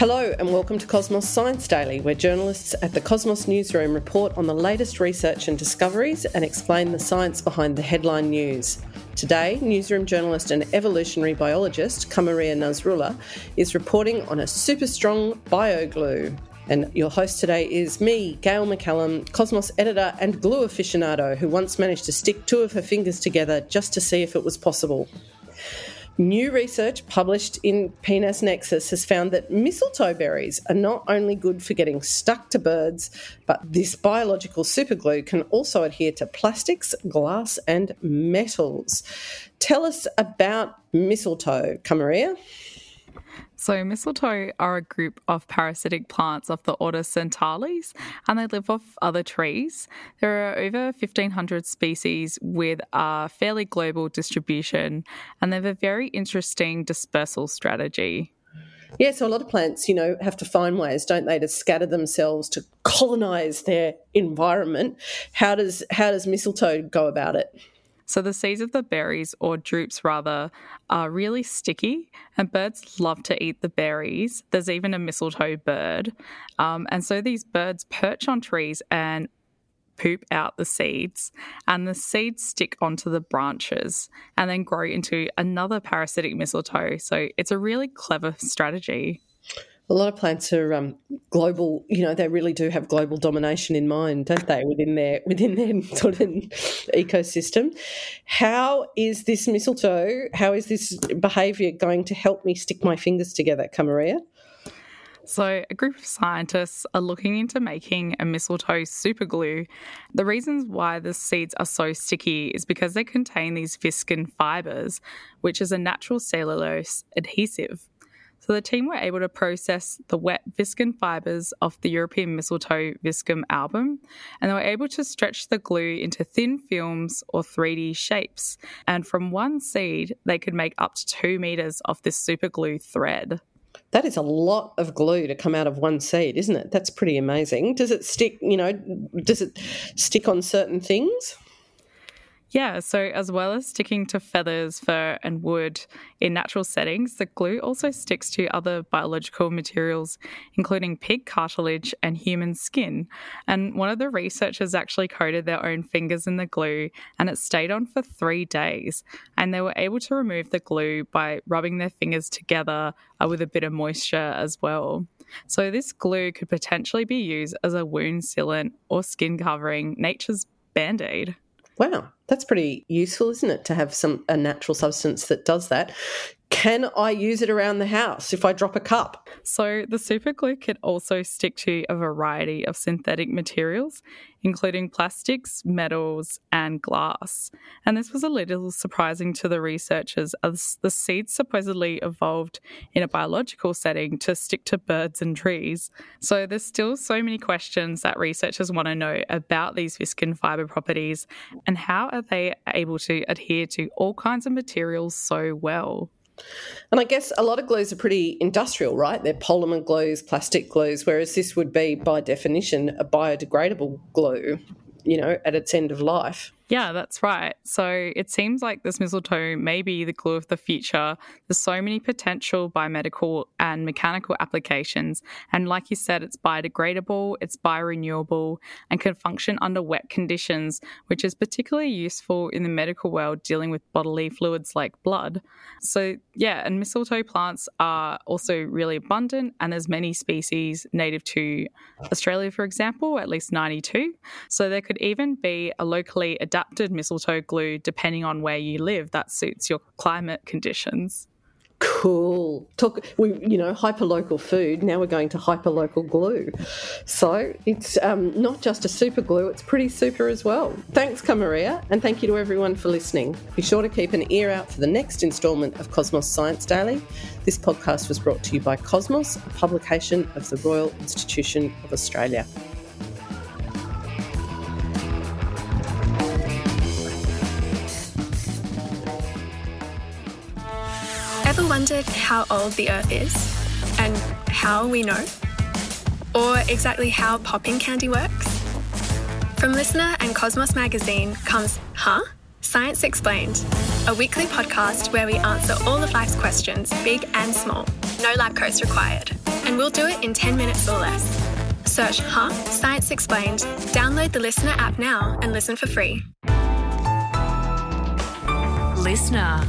Hello and welcome to Cosmos Science Daily, where journalists at the Cosmos newsroom report on the latest research and discoveries and explain the science behind the headline news. Today, newsroom journalist and evolutionary biologist Kamaria Nasrullah is reporting on a super strong bioglue. And your host today is me, Gail McCallum, Cosmos editor and glue aficionado who once managed to stick two of her fingers together just to see if it was possible. New research published in PNAS Nexus has found that mistletoe berries are not only good for getting stuck to birds, but this biological superglue can also adhere to plastics, glass and metals. Tell us about mistletoe, Kamaria. So mistletoe are a group of parasitic plants of the order Santalales, and they live off other trees. There are over 1,500 species with a fairly global distribution, and they have a very interesting dispersal strategy. Yeah, so a lot of plants, you know, have to find ways, don't they, to scatter themselves to colonise their environment. How does mistletoe go about it? So the seeds of the berries, or drupes rather, are really sticky and birds love to eat the berries. There's even a mistletoe bird. And so these birds perch on trees and poop out the seeds, and the seeds stick onto the branches and then grow into another parasitic mistletoe. So it's a really clever strategy. A lot of plants are global, you know, they really do have global domination in mind, don't they, within their sort of ecosystem. How is this behaviour going to help me stick my fingers together, Kamaria? So a group of scientists are looking into making a mistletoe superglue. The reasons why the seeds are so sticky is because they contain these viscin fibres, which is a natural cellulose adhesive. So the team were able to process the wet viscin fibres of the European mistletoe Viscum album, and they were able to stretch the glue into thin films or 3D shapes. And from one seed, they could make up to 2 metres of this superglue thread. That is a lot of glue to come out of one seed, isn't it? That's pretty amazing. Does it stick on certain things? Yeah, so as well as sticking to feathers, fur and wood in natural settings, the glue also sticks to other biological materials, including pig cartilage and human skin. And one of the researchers actually coated their own fingers in the glue, and it stayed on for 3 days. And they were able to remove the glue by rubbing their fingers together with a bit of moisture as well. So this glue could potentially be used as a wound sealant or skin covering, nature's Band-Aid. Wow, that's pretty useful, isn't it, to have a natural substance that does that? Can I use it around the house if I drop a cup? So the superglue can also stick to a variety of synthetic materials, including plastics, metals and glass. And this was a little surprising to the researchers, as the seeds supposedly evolved in a biological setting to stick to birds and trees. So there's still so many questions that researchers want to know about these viscin fibre properties, and how are they able to adhere to all kinds of materials so well? And I guess a lot of glues are pretty industrial, right? They're polymer glues, plastic glues, whereas this would be, by definition, a biodegradable glue, you know, at its end of life. Yeah, that's right. So it seems like this mistletoe may be the glue of the future. There's so many potential biomedical and mechanical applications. And like you said, it's biodegradable, it's biorenewable and can function under wet conditions, which is particularly useful in the medical world dealing with bodily fluids like blood. So yeah, and mistletoe plants are also really abundant, and there's many species native to Australia, for example, at least 92. So there could even be a locally adapted mistletoe glue depending on where you live that suits your climate conditions. Cool. Hyperlocal food, now we're going to hyperlocal glue. So it's not just a super glue, it's pretty super as well. Thanks, Kamaria, and thank you to everyone for listening. Be sure to keep an ear out for the next instalment of Cosmos Science Daily. This podcast was brought to you by Cosmos, a publication of the Royal Institution of Australia. Ever wondered how old the Earth is and how we know? Or exactly how popping candy works? From Listener and Cosmos magazine comes Science Explained, a weekly podcast where we answer all of life's questions, big and small. No lab coats required. and we'll do it in 10 minutes or less. Search Huh? Science Explained, download the Listener app now and listen for free. Listener.